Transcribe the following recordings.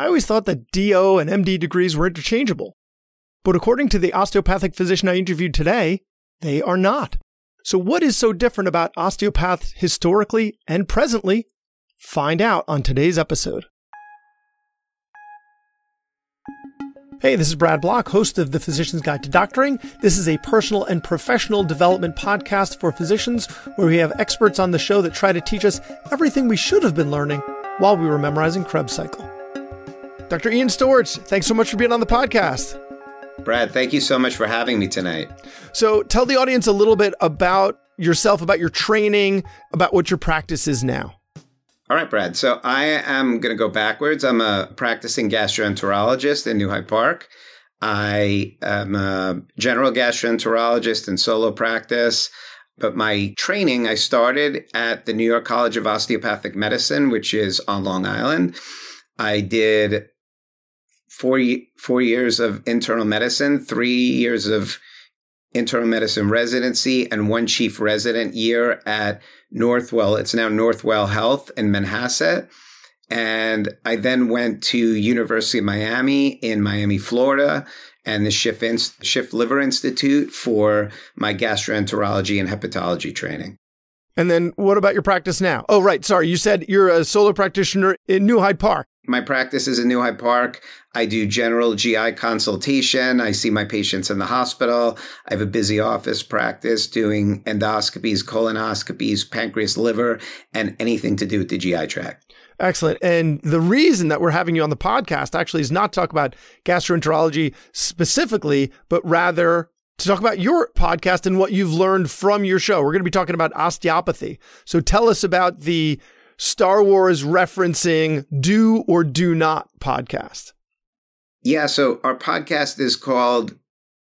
I always thought that DO and MD degrees were interchangeable. But according to the osteopathic physician I interviewed today, they are not. So what is so different about osteopaths historically and presently? Find out on today's episode. Hey, this is Brad Block, host of The Physician's Guide to Doctoring. This is a personal and professional development podcast for physicians where we have experts on the show that try to teach us everything we should have been learning while we were memorizing Krebs cycle. Dr. Ian Storch, thanks so much for being on the podcast. Brad, thank you so much for having me tonight. So tell the audience a little bit about yourself, about your training, about what your practice is now. All right, Brad. So I am going to go backwards. I'm a practicing gastroenterologist in New Hyde Park. I am a general gastroenterologist in solo practice. But my training, I started at the New York College of Osteopathic Medicine, which is on Long Island. I did four years of internal medicine, 3 years of internal medicine residency, and one chief resident year at Northwell. It's now Northwell Health in Manhasset. And I then went to University of Miami in Miami, Florida, and the Schiff Liver Institute for my gastroenterology and hepatology training. And then what about your practice now? Oh, right. Sorry. You said you're a solo practitioner in New Hyde Park. My practice is in New Hyde Park. I do general GI consultation. I see my patients in the hospital. I have a busy office practice doing endoscopies, colonoscopies, pancreas, liver, and anything to do with the GI tract. Excellent. And the reason that we're having you on the podcast actually is not to talk about gastroenterology specifically, but rather to talk about your podcast and what you've learned from your show. We're going to be talking about osteopathy. So tell us about the Star Wars referencing Do or Do Not podcast. Yeah, so our podcast is called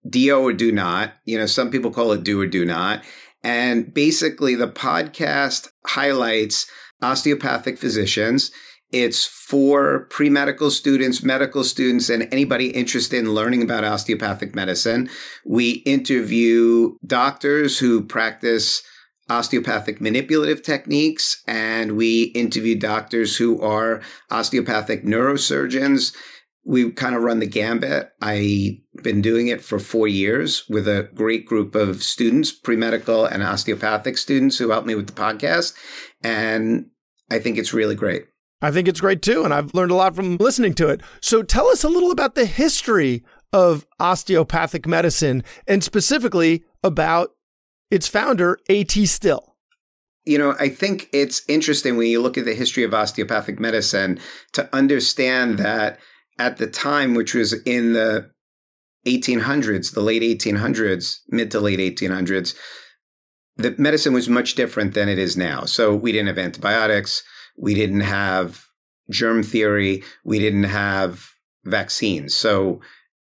Do or Do Not. You know, some people call it Do or Do Not. And basically the podcast highlights osteopathic physicians. It's for pre-medical students, medical students, and anybody interested in learning about osteopathic medicine. We interview doctors who practice osteopathic manipulative techniques, and we interview doctors who are osteopathic neurosurgeons. We kind of run the gambit. I've been doing it for 4 years with a great group of students, pre-medical and osteopathic students who helped me with the podcast, and I think it's really great. I think it's great too, and I've learned a lot from listening to it. So tell us a little about the history of osteopathic medicine, and specifically about its founder, A.T. Still. You know, I think it's interesting when you look at the history of osteopathic medicine to understand that at the time, which was in the 1800s, the late 1800s, mid to late 1800s, the medicine was much different than it is now. So we didn't have antibiotics. We didn't have germ theory. We didn't have vaccines. So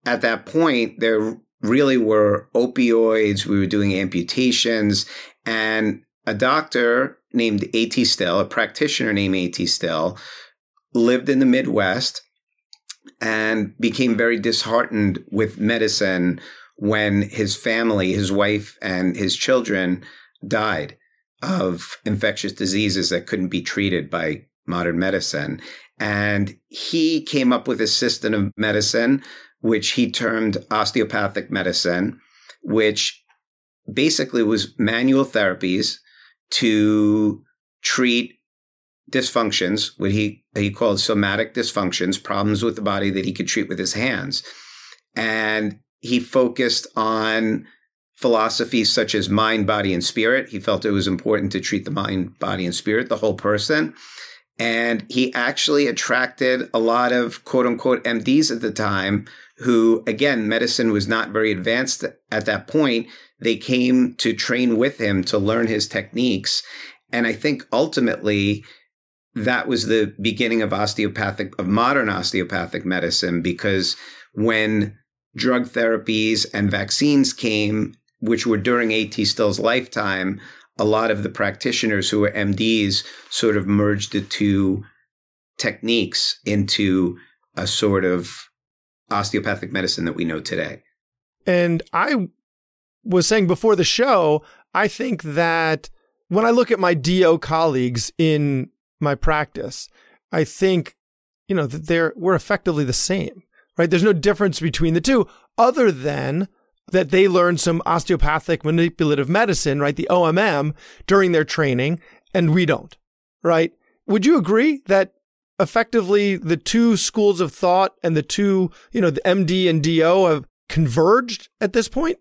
at that point, there really were opioids. We were doing amputations. And a doctor named A.T. Still, a practitioner named A.T. Still, lived in the Midwest and became very disheartened with medicine when his family, his wife and his children, died of infectious diseases that couldn't be treated by modern medicine. And he came up with a system of medicine which he termed osteopathic medicine, which basically was manual therapies to treat dysfunctions, what he called somatic dysfunctions, problems with the body that he could treat with his hands. And he focused on philosophies such as mind, body, and spirit. He felt it was important to treat the mind, body, and spirit, the whole person. And he actually attracted a lot of quote unquote MDs at the time who, again, medicine was not very advanced at that point. They came to train with him to learn his techniques. And I think ultimately that was the beginning of modern osteopathic medicine, because when drug therapies and vaccines came, which were during A.T. Still's lifetime, a lot of the practitioners who were MDs sort of merged the two techniques into a sort of osteopathic medicine that we know today. And I was saying before the show, I think that when I look at my DO colleagues in my practice, I think you know, we're effectively the same, right? There's no difference between the two other than that they learned some osteopathic manipulative medicine, right? The OMM during their training, and we don't, right? Would you agree that effectively the two schools of thought and the two, you know, the MD and DO have converged at this point?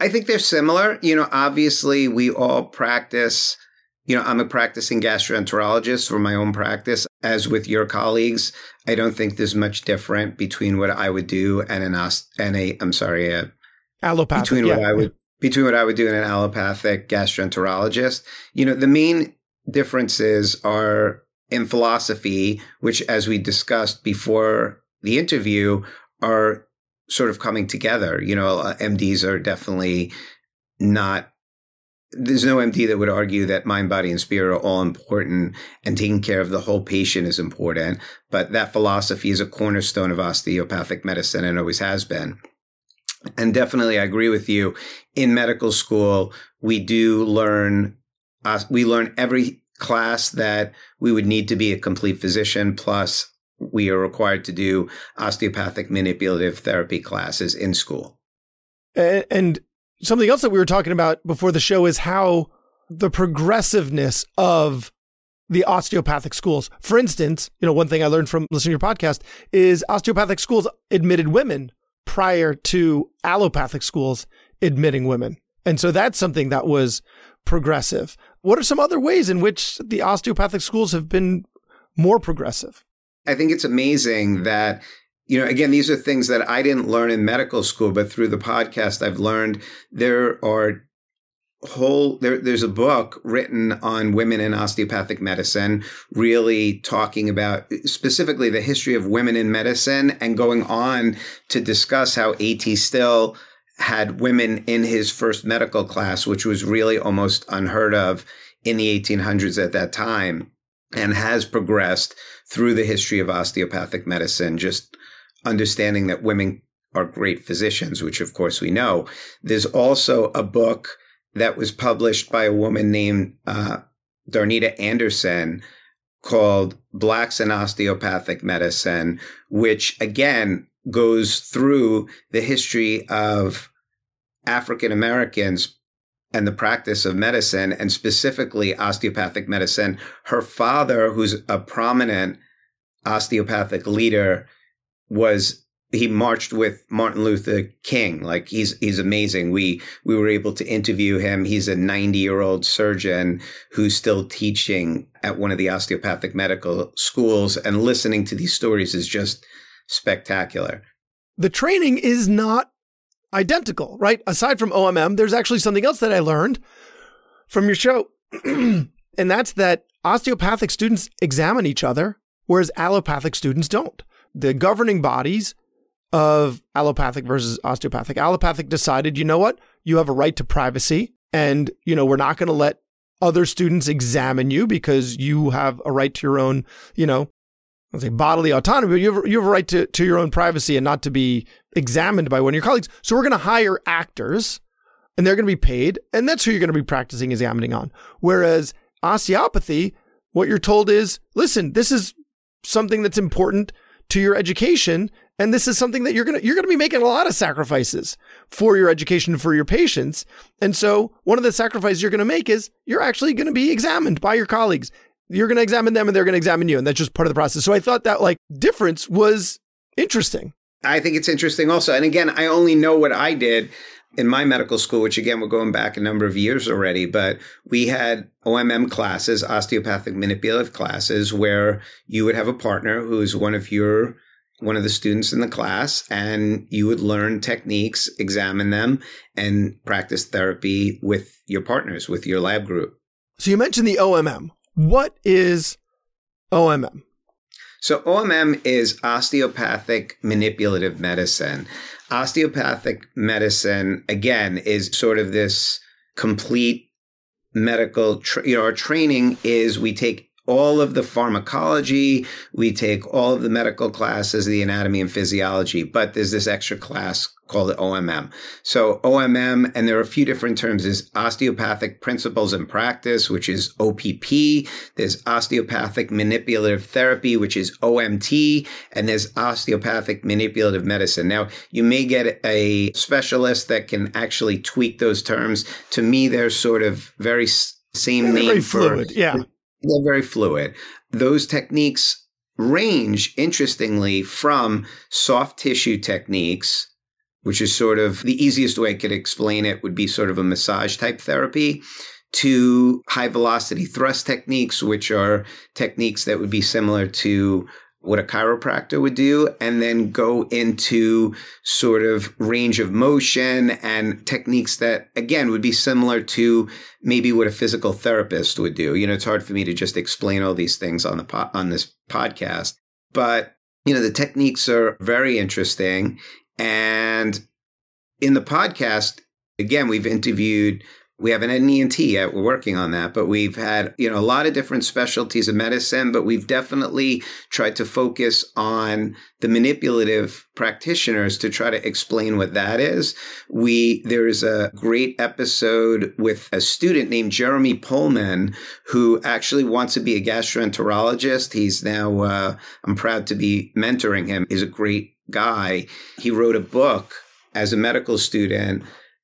I think they're similar. You know, obviously we all practice, you know, I'm a practicing gastroenterologist for my own practice. As with your colleagues, I don't think there's much different between what I would do and an allopathic. Between what I would do and an allopathic gastroenterologist. You know, the main differences are in philosophy, which, as we discussed before the interview, are sort of coming together. You know, MDs are definitely not, there's no MD that would argue that mind, body, and spirit are all important and taking care of the whole patient is important. But that philosophy is a cornerstone of osteopathic medicine and always has been. And definitely, I agree with you. In medical school, we learn every class that we would need to be a complete physician. Plus, we are required to do osteopathic manipulative therapy classes in school. And something else that we were talking about before the show is how the progressiveness of the osteopathic schools. For instance, you know, one thing I learned from listening to your podcast is osteopathic schools admitted women prior to allopathic schools admitting women. And so that's something that was progressive. What are some other ways in which the osteopathic schools have been more progressive? I think it's amazing that, you know, again, these are things that I didn't learn in medical school, but through the podcast, I've learned there's a book written on women in osteopathic medicine, really talking about specifically the history of women in medicine and going on to discuss how A.T. Still had women in his first medical class, which was really almost unheard of in the 1800s at that time, and has progressed through the history of osteopathic medicine, just understanding that women are great physicians, which of course we know. There's also a book that was published by a woman named Darnita Anderson called Blacks in Osteopathic Medicine, which again goes through the history of African Americans and the practice of medicine, and specifically osteopathic medicine. Her father, who's a prominent osteopathic leader, he marched with Martin Luther King. Like he's amazing. We were able to interview him. He's a 90-year-old surgeon who's still teaching at one of the osteopathic medical schools, and listening to these stories is just spectacular. The training is not identical, right? Aside from OMM, there's actually something else that I learned from your show, and that's that osteopathic students examine each other, whereas allopathic students don't. The governing bodies of allopathic versus osteopathic. Allopathic decided, you know what? You have a right to privacy, and, you know, we're not going to let other students examine you because you have a right to your own, you know, let's say bodily autonomy, but you have a right to your own privacy and not to be examined by one of your colleagues. So we're going to hire actors, and they're going to be paid, and that's who you're going to be practicing examining on. Whereas osteopathy, what you're told is, listen, this is something that's important to your education, and this is something that you're going to be making a lot of sacrifices for your education, for your patients. And so one of the sacrifices you're going to make is you're actually going to be examined by your colleagues. You're going to examine them and they're going to examine you. And that's just part of the process. So I thought that difference was interesting. I think it's interesting also. And again, I only know what I did in my medical school, which again, we're going back a number of years already, but we had OMM classes, osteopathic manipulative classes, where you would have a partner who is one of the students in the class, and you would learn techniques, examine them, and practice therapy with your partners, with your lab group. So you mentioned the OMM. What is OMM? So OMM is osteopathic manipulative medicine. Osteopathic medicine, again, is sort of this complete medical, our training is we take all of the pharmacology, we take all of the medical classes, the anatomy and physiology, but there's this extra class called OMM. So OMM, and there are a few different terms, is osteopathic principles and practice, which is OPP. There's osteopathic manipulative therapy, which is OMT, and there's osteopathic manipulative medicine. Now, you may get a specialist that can actually tweak those terms. To me, they're sort of very same they're name very for fluid. Yeah. They're very fluid. Those techniques range, interestingly, from soft tissue techniques, which is sort of the easiest way I could explain it would be sort of a massage type therapy, to high velocity thrust techniques, which are techniques that would be similar to what a chiropractor would do, and then go into sort of range of motion and techniques that, again, would be similar to maybe what a physical therapist would do. You know, it's hard for me to just explain all these things on this podcast, but, you know, the techniques are very interesting. And in the podcast, again, we haven't had an ENT yet. We're working on that, but we've had, you know, a lot of different specialties of medicine, but we've definitely tried to focus on the manipulative practitioners to try to explain what that is. There is a great episode with a student named Jeremy Pullman, who actually wants to be a gastroenterologist. He's now, I'm proud to be mentoring him. He's a great guy. He wrote a book as a medical student,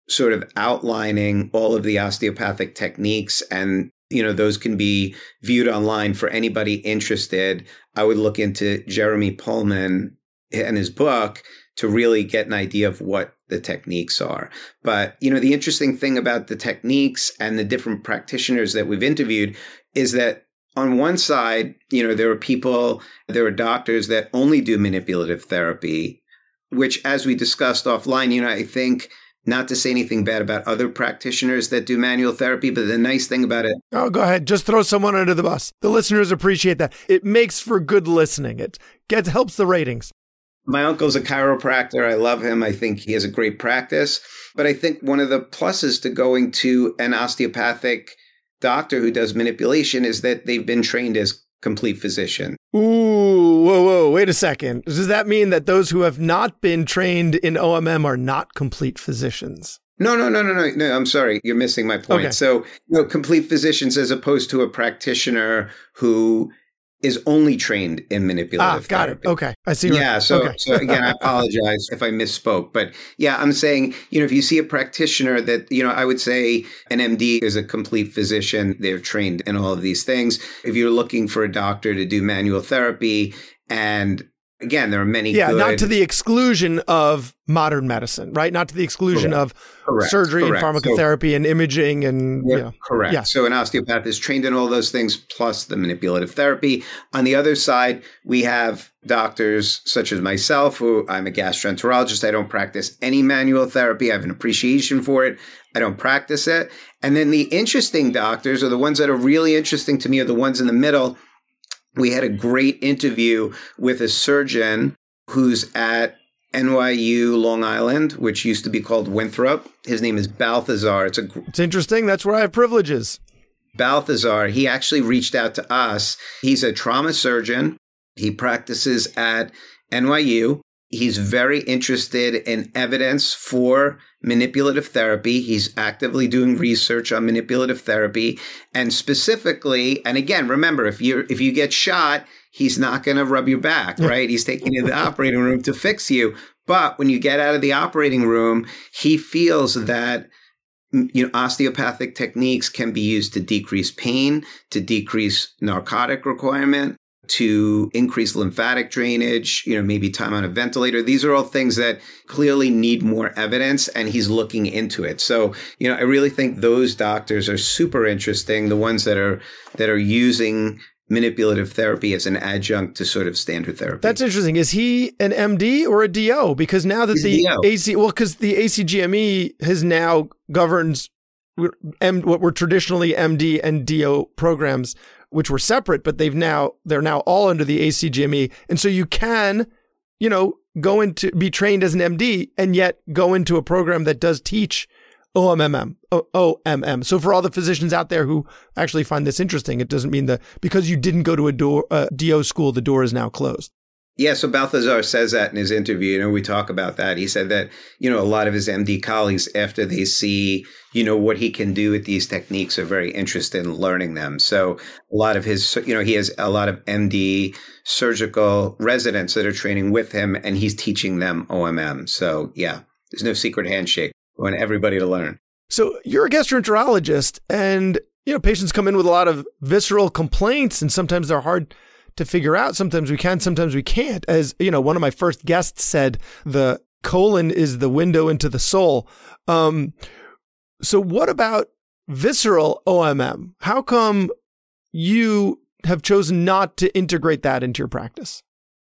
sort of outlining all of the osteopathic techniques. And, you know, those can be viewed online for anybody interested. I would look into Jeremy Pullman and his book to really get an idea of what the techniques are. But, you know, the interesting thing about the techniques and the different practitioners that we've interviewed is that on one side, you know, there are doctors that only do manipulative therapy, which, as we discussed offline, you know, I think, not to say anything bad about other practitioners that do manual therapy, but the nice thing about it... Oh, go ahead. Just throw someone under the bus. The listeners appreciate that. It makes for good listening. It helps the ratings. My uncle's a chiropractor. I love him. I think he has a great practice. But I think one of the pluses to going to an osteopathic doctor who does manipulation is that they've been trained as complete physician. Ooh, whoa, wait a second. Does that mean that those who have not been trained in OMM are not complete physicians? No. I'm sorry. You're missing my point. Okay. So, you know, complete physicians as opposed to a practitioner who is only trained in manipulative therapy. Got it. Okay. I see. Yeah. So again, I apologize if I misspoke, but yeah, I'm saying, you know, if you see a practitioner that, you know, I would say an MD is a complete physician. They're trained in all of these things. If you're looking for a doctor to do manual therapy, and again, there are many. Yeah. Not to the exclusion of modern medicine, right? Not to the exclusion of surgery and pharmacotherapy and imaging and correct. Yeah. So an osteopath is trained in all those things plus the manipulative therapy. On the other side, we have doctors such as myself, who I'm a gastroenterologist. I don't practice any manual therapy. I have an appreciation for it. I don't practice it. And then the interesting doctors, or the ones that are really interesting to me, are the ones in the middle. We had a great interview with a surgeon who's at NYU Long Island, which used to be called Winthrop. His name is Balthazar. It's interesting. That's where I have privileges. Balthazar, he actually reached out to us. He's a trauma surgeon. He practices at NYU. He's very interested in evidence for manipulative therapy. He's actively doing research on manipulative therapy. And specifically, and again, remember, if you get shot, he's not going to rub your back, right? He's taking you to the operating room to fix you. But when you get out of the operating room, he feels that, you know, osteopathic techniques can be used to decrease pain, to decrease narcotic requirement, to increase lymphatic drainage, you know, maybe time on a ventilator. These are all things that clearly need more evidence, and he's looking into it. So, you know, I really think those doctors are super interesting, the ones that are using manipulative therapy as an adjunct to sort of standard therapy. That's interesting. Is he an MD or a DO? Because now that because the ACGME has now governs what were traditionally MD and DO programs, which were separate, but they're now all under the ACGME. And so you can, you know, be trained as an MD and yet go into a program that does teach OMM. OMM. So for all the physicians out there who actually find this interesting, it doesn't mean that because you didn't go to a DO school, the door is now closed. Yeah, so Balthazar says that in his interview. You know, we talk about that. He said that, you know, a lot of his MD colleagues, after they see, you know, what he can do with these techniques, are very interested in learning them. So a lot of his, you know, he has a lot of MD surgical residents that are training with him, and he's teaching them OMM. So yeah, there's no secret handshake. We want everybody to learn. So you're a gastroenterologist, and, you know, patients come in with a lot of visceral complaints, and sometimes they're hard to figure out. Sometimes we can, sometimes we can't. As you know, one of my first guests said, the colon is the window into the soul. So what about visceral OMM? How come you have chosen not to integrate that into your practice?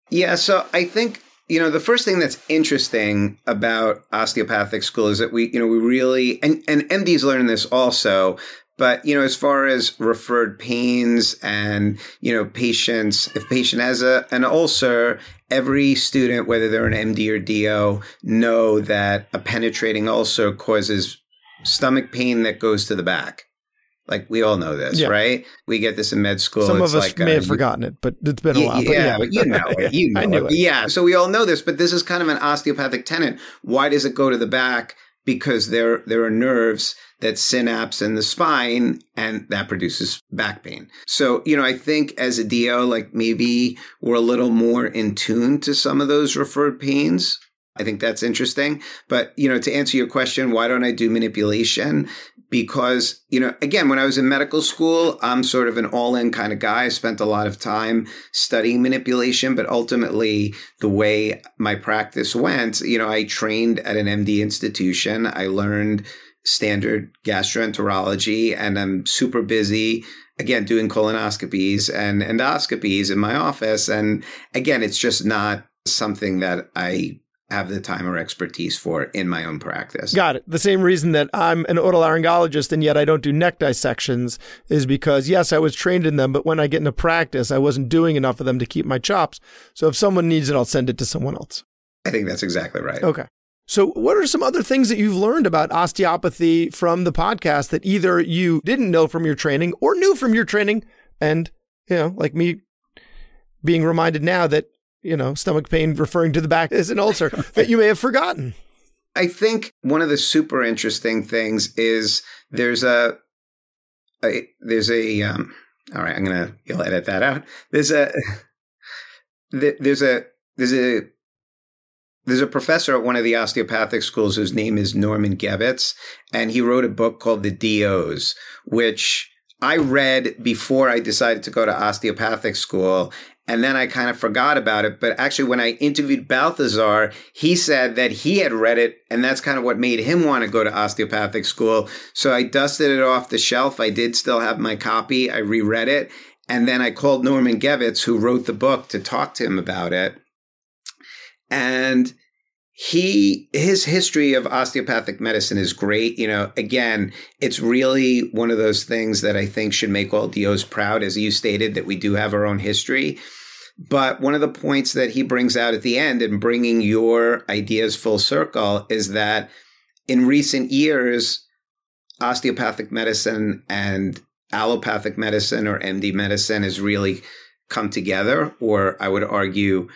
Yeah, so I think, you know, the first thing that's interesting about osteopathic school is that we really, and MDs learn this also, but, you know, as far as referred pains and, you know, patients, if patient has an ulcer, every student, whether they're an MD or DO, know that a penetrating ulcer causes stomach pain that goes to the back. Like, we all know this, yeah. Right? We get this in med school. Some of us may have forgotten it, but it's been a while. Yeah, but you know it. You know I knew it. Yeah, so we all know this, but this is kind of an osteopathic tenet. Why does it go to the back? Because there are nerves that synapse in the spine, and that produces back pain. So, you know, I think as a DO, like, maybe we're a little more in tune to some of those referred pains. I think that's interesting. But, you know, to answer your question, why don't I do manipulation? Because, you know, again, when I was in medical school, I'm sort of an all-in kind of guy. I spent a lot of time studying manipulation, but ultimately the way my practice went, you know, I trained at an MD institution. I learned standard gastroenterology, and I'm super busy, again, doing colonoscopies and endoscopies in my office. And again, it's just not something that I have the time or expertise for in my own practice. Got it. The same reason that I'm an otolaryngologist and yet I don't do neck dissections is because, yes, I was trained in them, but when I get into practice, I wasn't doing enough of them to keep my chops. So if someone needs it, I'll send it to someone else. I think that's exactly right. Okay. So what are some other things that you've learned about osteopathy from the podcast that either you didn't know from your training or knew from your training? And, you know, like me being reminded now that, you know, stomach pain referring to the back as an ulcer that you may have forgotten. I think one of the super interesting things is all right, I'm going to, you'll edit that out. There's a professor at one of the osteopathic schools whose name is Norman Gevitz, and he wrote a book called The DOs, which I read before I decided to go to osteopathic school. And then I kind of forgot about it. But actually, when I interviewed Balthazar, he said that he had read it, and that's kind of what made him want to go to osteopathic school. So I dusted it off the shelf. I did still have my copy. I reread it. And then I called Norman Gevitz, who wrote the book, to talk to him about it. And his history of osteopathic medicine is great. You know, again, it's really one of those things that I think should make all DOs proud, as you stated, that we do have our own history. But one of the points that he brings out at the end, and bringing your ideas full circle, is that in recent years, osteopathic medicine and allopathic medicine, or MD medicine, has really come together, or I would argue,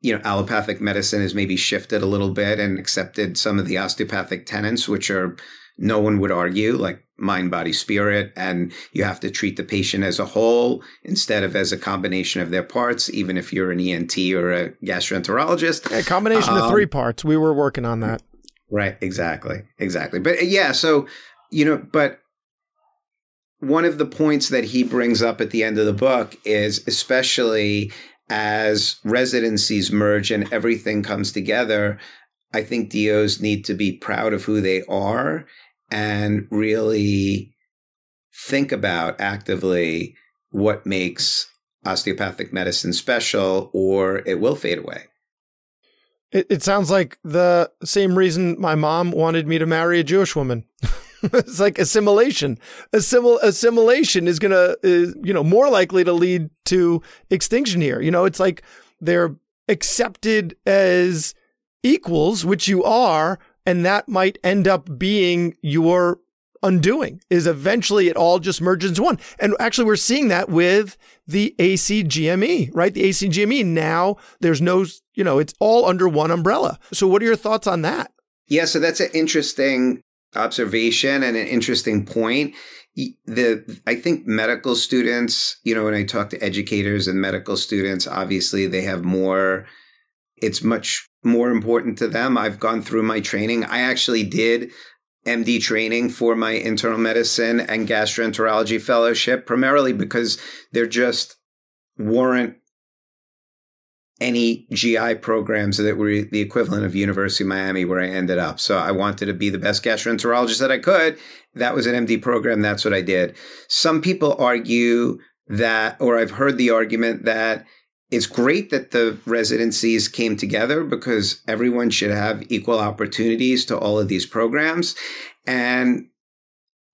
you know, allopathic medicine has maybe shifted a little bit and accepted some of the osteopathic tenets, which are, no one would argue, like mind, body, spirit, and you have to treat the patient as a whole instead of as a combination of their parts, even if you're an ENT or a gastroenterologist. A combination of three parts. We were working on that. Right. Exactly. But yeah, so, you know, but one of the points that he brings up at the end of the book is, especially as residencies merge and everything comes together, I think DOs need to be proud of who they are and really think about actively what makes osteopathic medicine special, or it will fade away. It sounds like the same reason my mom wanted me to marry a Jewish woman. It's like assimilation. Assimilation is more likely to lead to extinction here. You know, it's like they're accepted as equals, which you are, And that might end up being your undoing, is eventually it all just merges into one. And actually, we're seeing that with the ACGME, right? The ACGME now, there's no, it's all under one umbrella. So what are your thoughts on that? Yeah, so that's an interesting observation and an interesting point. I think medical students, when I talk to educators and medical students, obviously they have more, it's much more important to them. I've gone through my training. I actually did MD training for my internal medicine and gastroenterology fellowship, primarily because there just weren't any GI programs that were the equivalent of University of Miami, where I ended up. So I wanted to be the best gastroenterologist that I could. That was an MD program. That's what I did. Some people argue that, or I've heard the argument that it's great that the residencies came together because everyone should have equal opportunities to all of these programs. And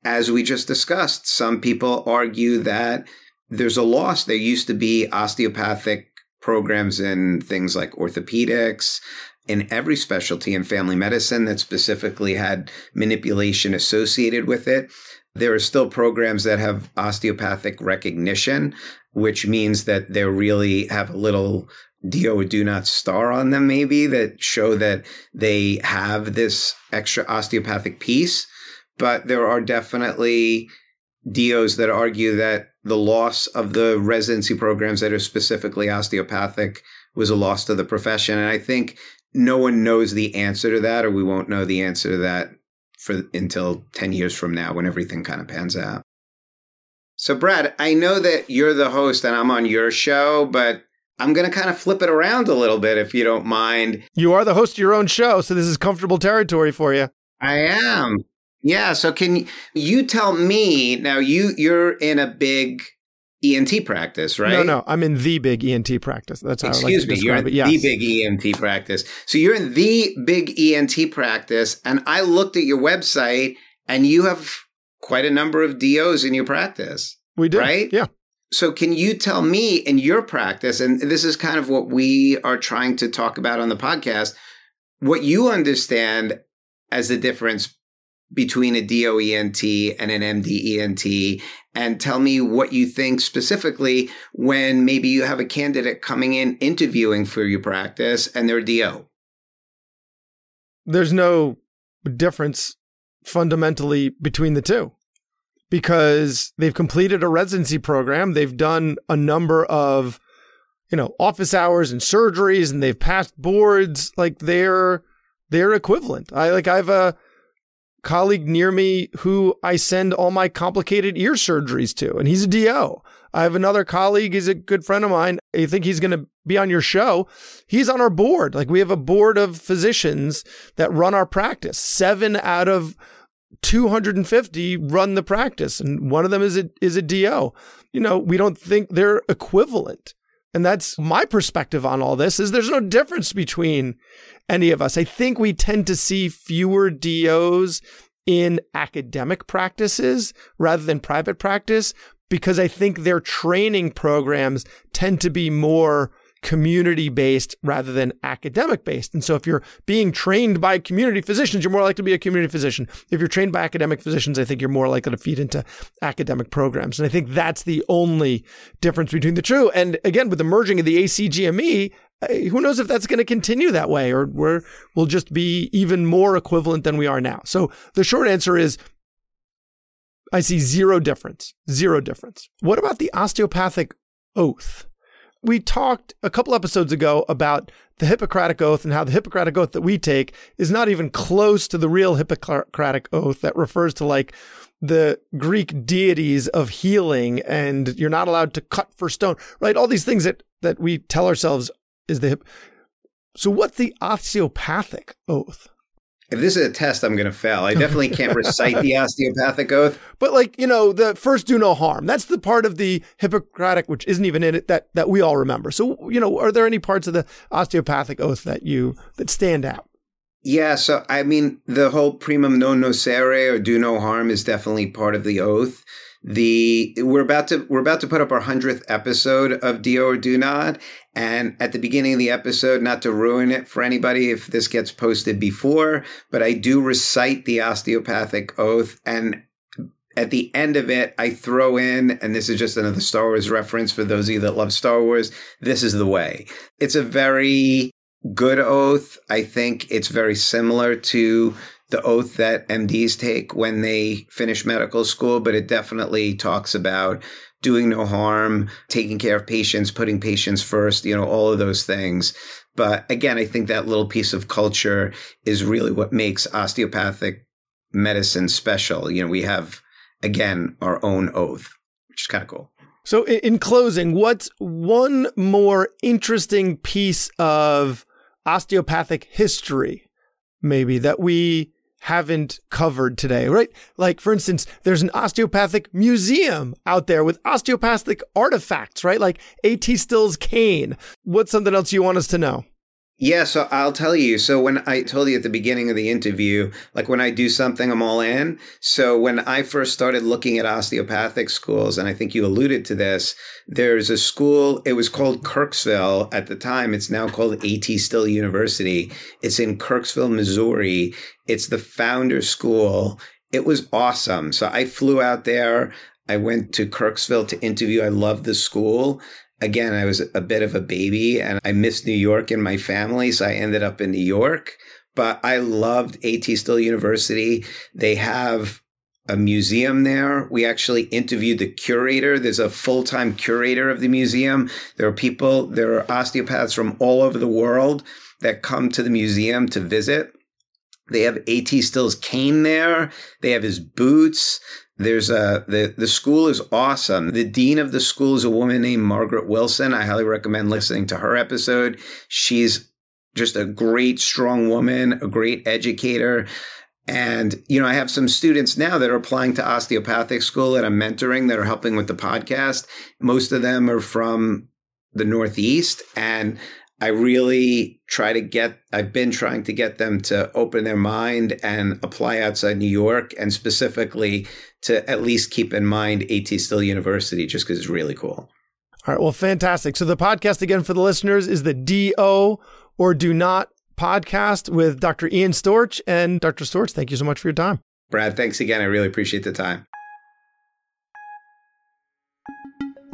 as we just discussed, some people argue that there's a loss. There used to be osteopathic programs in things like orthopedics, in every specialty in family medicine that specifically had manipulation associated with it. There are still programs that have osteopathic recognition, which means that they really have a little Do or Do Not star on them, maybe, that show that they have this extra osteopathic piece. But there are definitely DOs that argue that the loss of the residency programs that are specifically osteopathic was a loss to the profession. And I think no one knows the answer to that, or we won't know the answer to that until 10 years from now, when everything kind of pans out. So, Brad, I know that you're the host and I'm on your show, but I'm going to kind of flip it around a little bit, if you don't mind. You are the host of your own show, so this is comfortable territory for you. I am. Yeah. So can you tell me now, you're in a big ENT practice, right? No, I'm in the big ENT practice. That's how I like to describe it. Excuse me, you're in the big ENT practice. So you're in the big ENT practice, and I looked at your website, and you have quite a number of DOs in your practice. We do, right? Yeah. So can you tell me, in your practice, and this is kind of what we are trying to talk about on the podcast, what you understand as the difference between a DO-ENT and an MD-ENT, and tell me what you think specifically when maybe you have a candidate coming in interviewing for your practice and they're a DO. There's no difference fundamentally between the two, because they've completed a residency program. They've done a number of, office hours and surgeries, and they've passed boards. Like they're equivalent. I have a colleague near me who I send all my complicated ear surgeries to, and he's a DO. I have another colleague, he's a good friend of mine. I think he's going to be on your show. He's on our board. Like, we have a board of physicians that run our practice. 7 out of 250 run the practice, and one of them is a DO. We don't think they're equivalent. And that's my perspective on all this, is there's no difference between any of us. I think we tend to see fewer DOs in academic practices rather than private practice, because I think their training programs tend to be more community-based rather than academic-based. And so if you're being trained by community physicians, you're more likely to be a community physician. If you're trained by academic physicians, I think you're more likely to feed into academic programs. And I think that's the only difference between the two. And again, with the merging of the ACGME, who knows if that's going to continue that way, or we'll just be even more equivalent than we are now. So the short answer is, I see zero difference. What about the osteopathic oath? We talked a couple episodes ago about the Hippocratic Oath and how the Hippocratic Oath that we take is not even close to the real Hippocratic Oath that refers to the Greek deities of healing, and you're not allowed to cut for stone, right? All these things that we tell ourselves is the hip. So what's the osteopathic oath? If this is a test, I'm going to fail. I definitely can't recite the osteopathic oath. But the first do no harm. That's the part of the Hippocratic, which isn't even in it, that we all remember. So, are there any parts of the osteopathic oath that stand out? Yeah. So, the whole primum non nocere, or do no harm, is definitely part of the oath. We're about to put up our 100th episode of Do or Do Not. And at the beginning of the episode, not to ruin it for anybody if this gets posted before, but I do recite the osteopathic oath. And at the end of it, I throw in, and this is just another Star Wars reference for those of you that love Star Wars, this is the way. It's a very good oath. I think it's very similar to the oath that MDs take when they finish medical school, but it definitely talks about doing no harm, taking care of patients, putting patients first, all of those things. But again, I think that little piece of culture is really what makes osteopathic medicine special. We have, again, our own oath, which is kind of cool. So in closing, what's one more interesting piece of osteopathic history, maybe, that we haven't covered today, right? Like, for instance, there's an osteopathic museum out there with osteopathic artifacts, right? Like A.T. Still's cane. What's something else you want us to know? Yeah, so I'll tell you. So when I told you at the beginning of the interview, like when I do something, I'm all in. So when I first started looking at osteopathic schools, and I think you alluded to this, there's a school, it was called Kirksville at the time. It's now called A.T. Still University. It's in Kirksville, Missouri. It's the founder school. It was awesome. So I flew out there. I went to Kirksville to interview. I loved the school. Again, I was a bit of a baby and I missed New York and my family, so I ended up in New York. But I loved A.T. Still University. They have a museum there. We actually interviewed the curator. There's a full-time curator of the museum. There are osteopaths from all over the world that come to the museum to visit. They have A.T. Still's cane there. They have his boots. There's the school is awesome. The dean of the school is a woman named Margaret Wilson. I highly recommend listening to her episode. She's just a great, strong woman, a great educator. And, I have some students now that are applying to osteopathic school that I'm mentoring that are helping with the podcast. Most of them are from the Northeast, and I really I've been trying to get them to open their mind and apply outside New York, and specifically to at least keep in mind A.T. Still University, just because it's really cool. All right. Well, fantastic. So the podcast, again, for the listeners, is the Do or Do Not podcast with Dr. Ian Storch. And Dr. Storch, thank you so much for your time. Brad, thanks again. I really appreciate the time.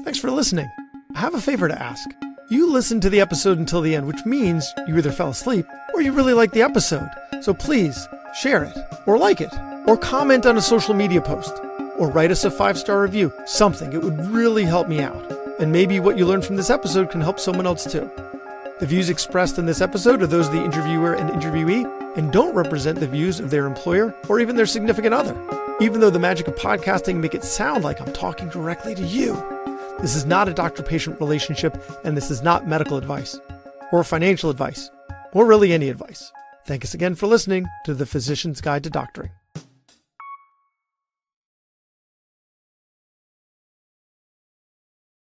Thanks for listening. I have a favor to ask. You listened to the episode until the end, which means you either fell asleep or you really liked the episode. So please share it or like it or comment on a social media post or write us a 5-star review, something. It would really help me out. And maybe what you learned from this episode can help someone else too. The views expressed in this episode are those of the interviewer and interviewee and don't represent the views of their employer or even their significant other, even though the magic of podcasting make it sound like I'm talking directly to you. This is not a doctor-patient relationship, and this is not medical advice or financial advice or really any advice. Thank us again for listening to The Physician's Guide to Doctoring.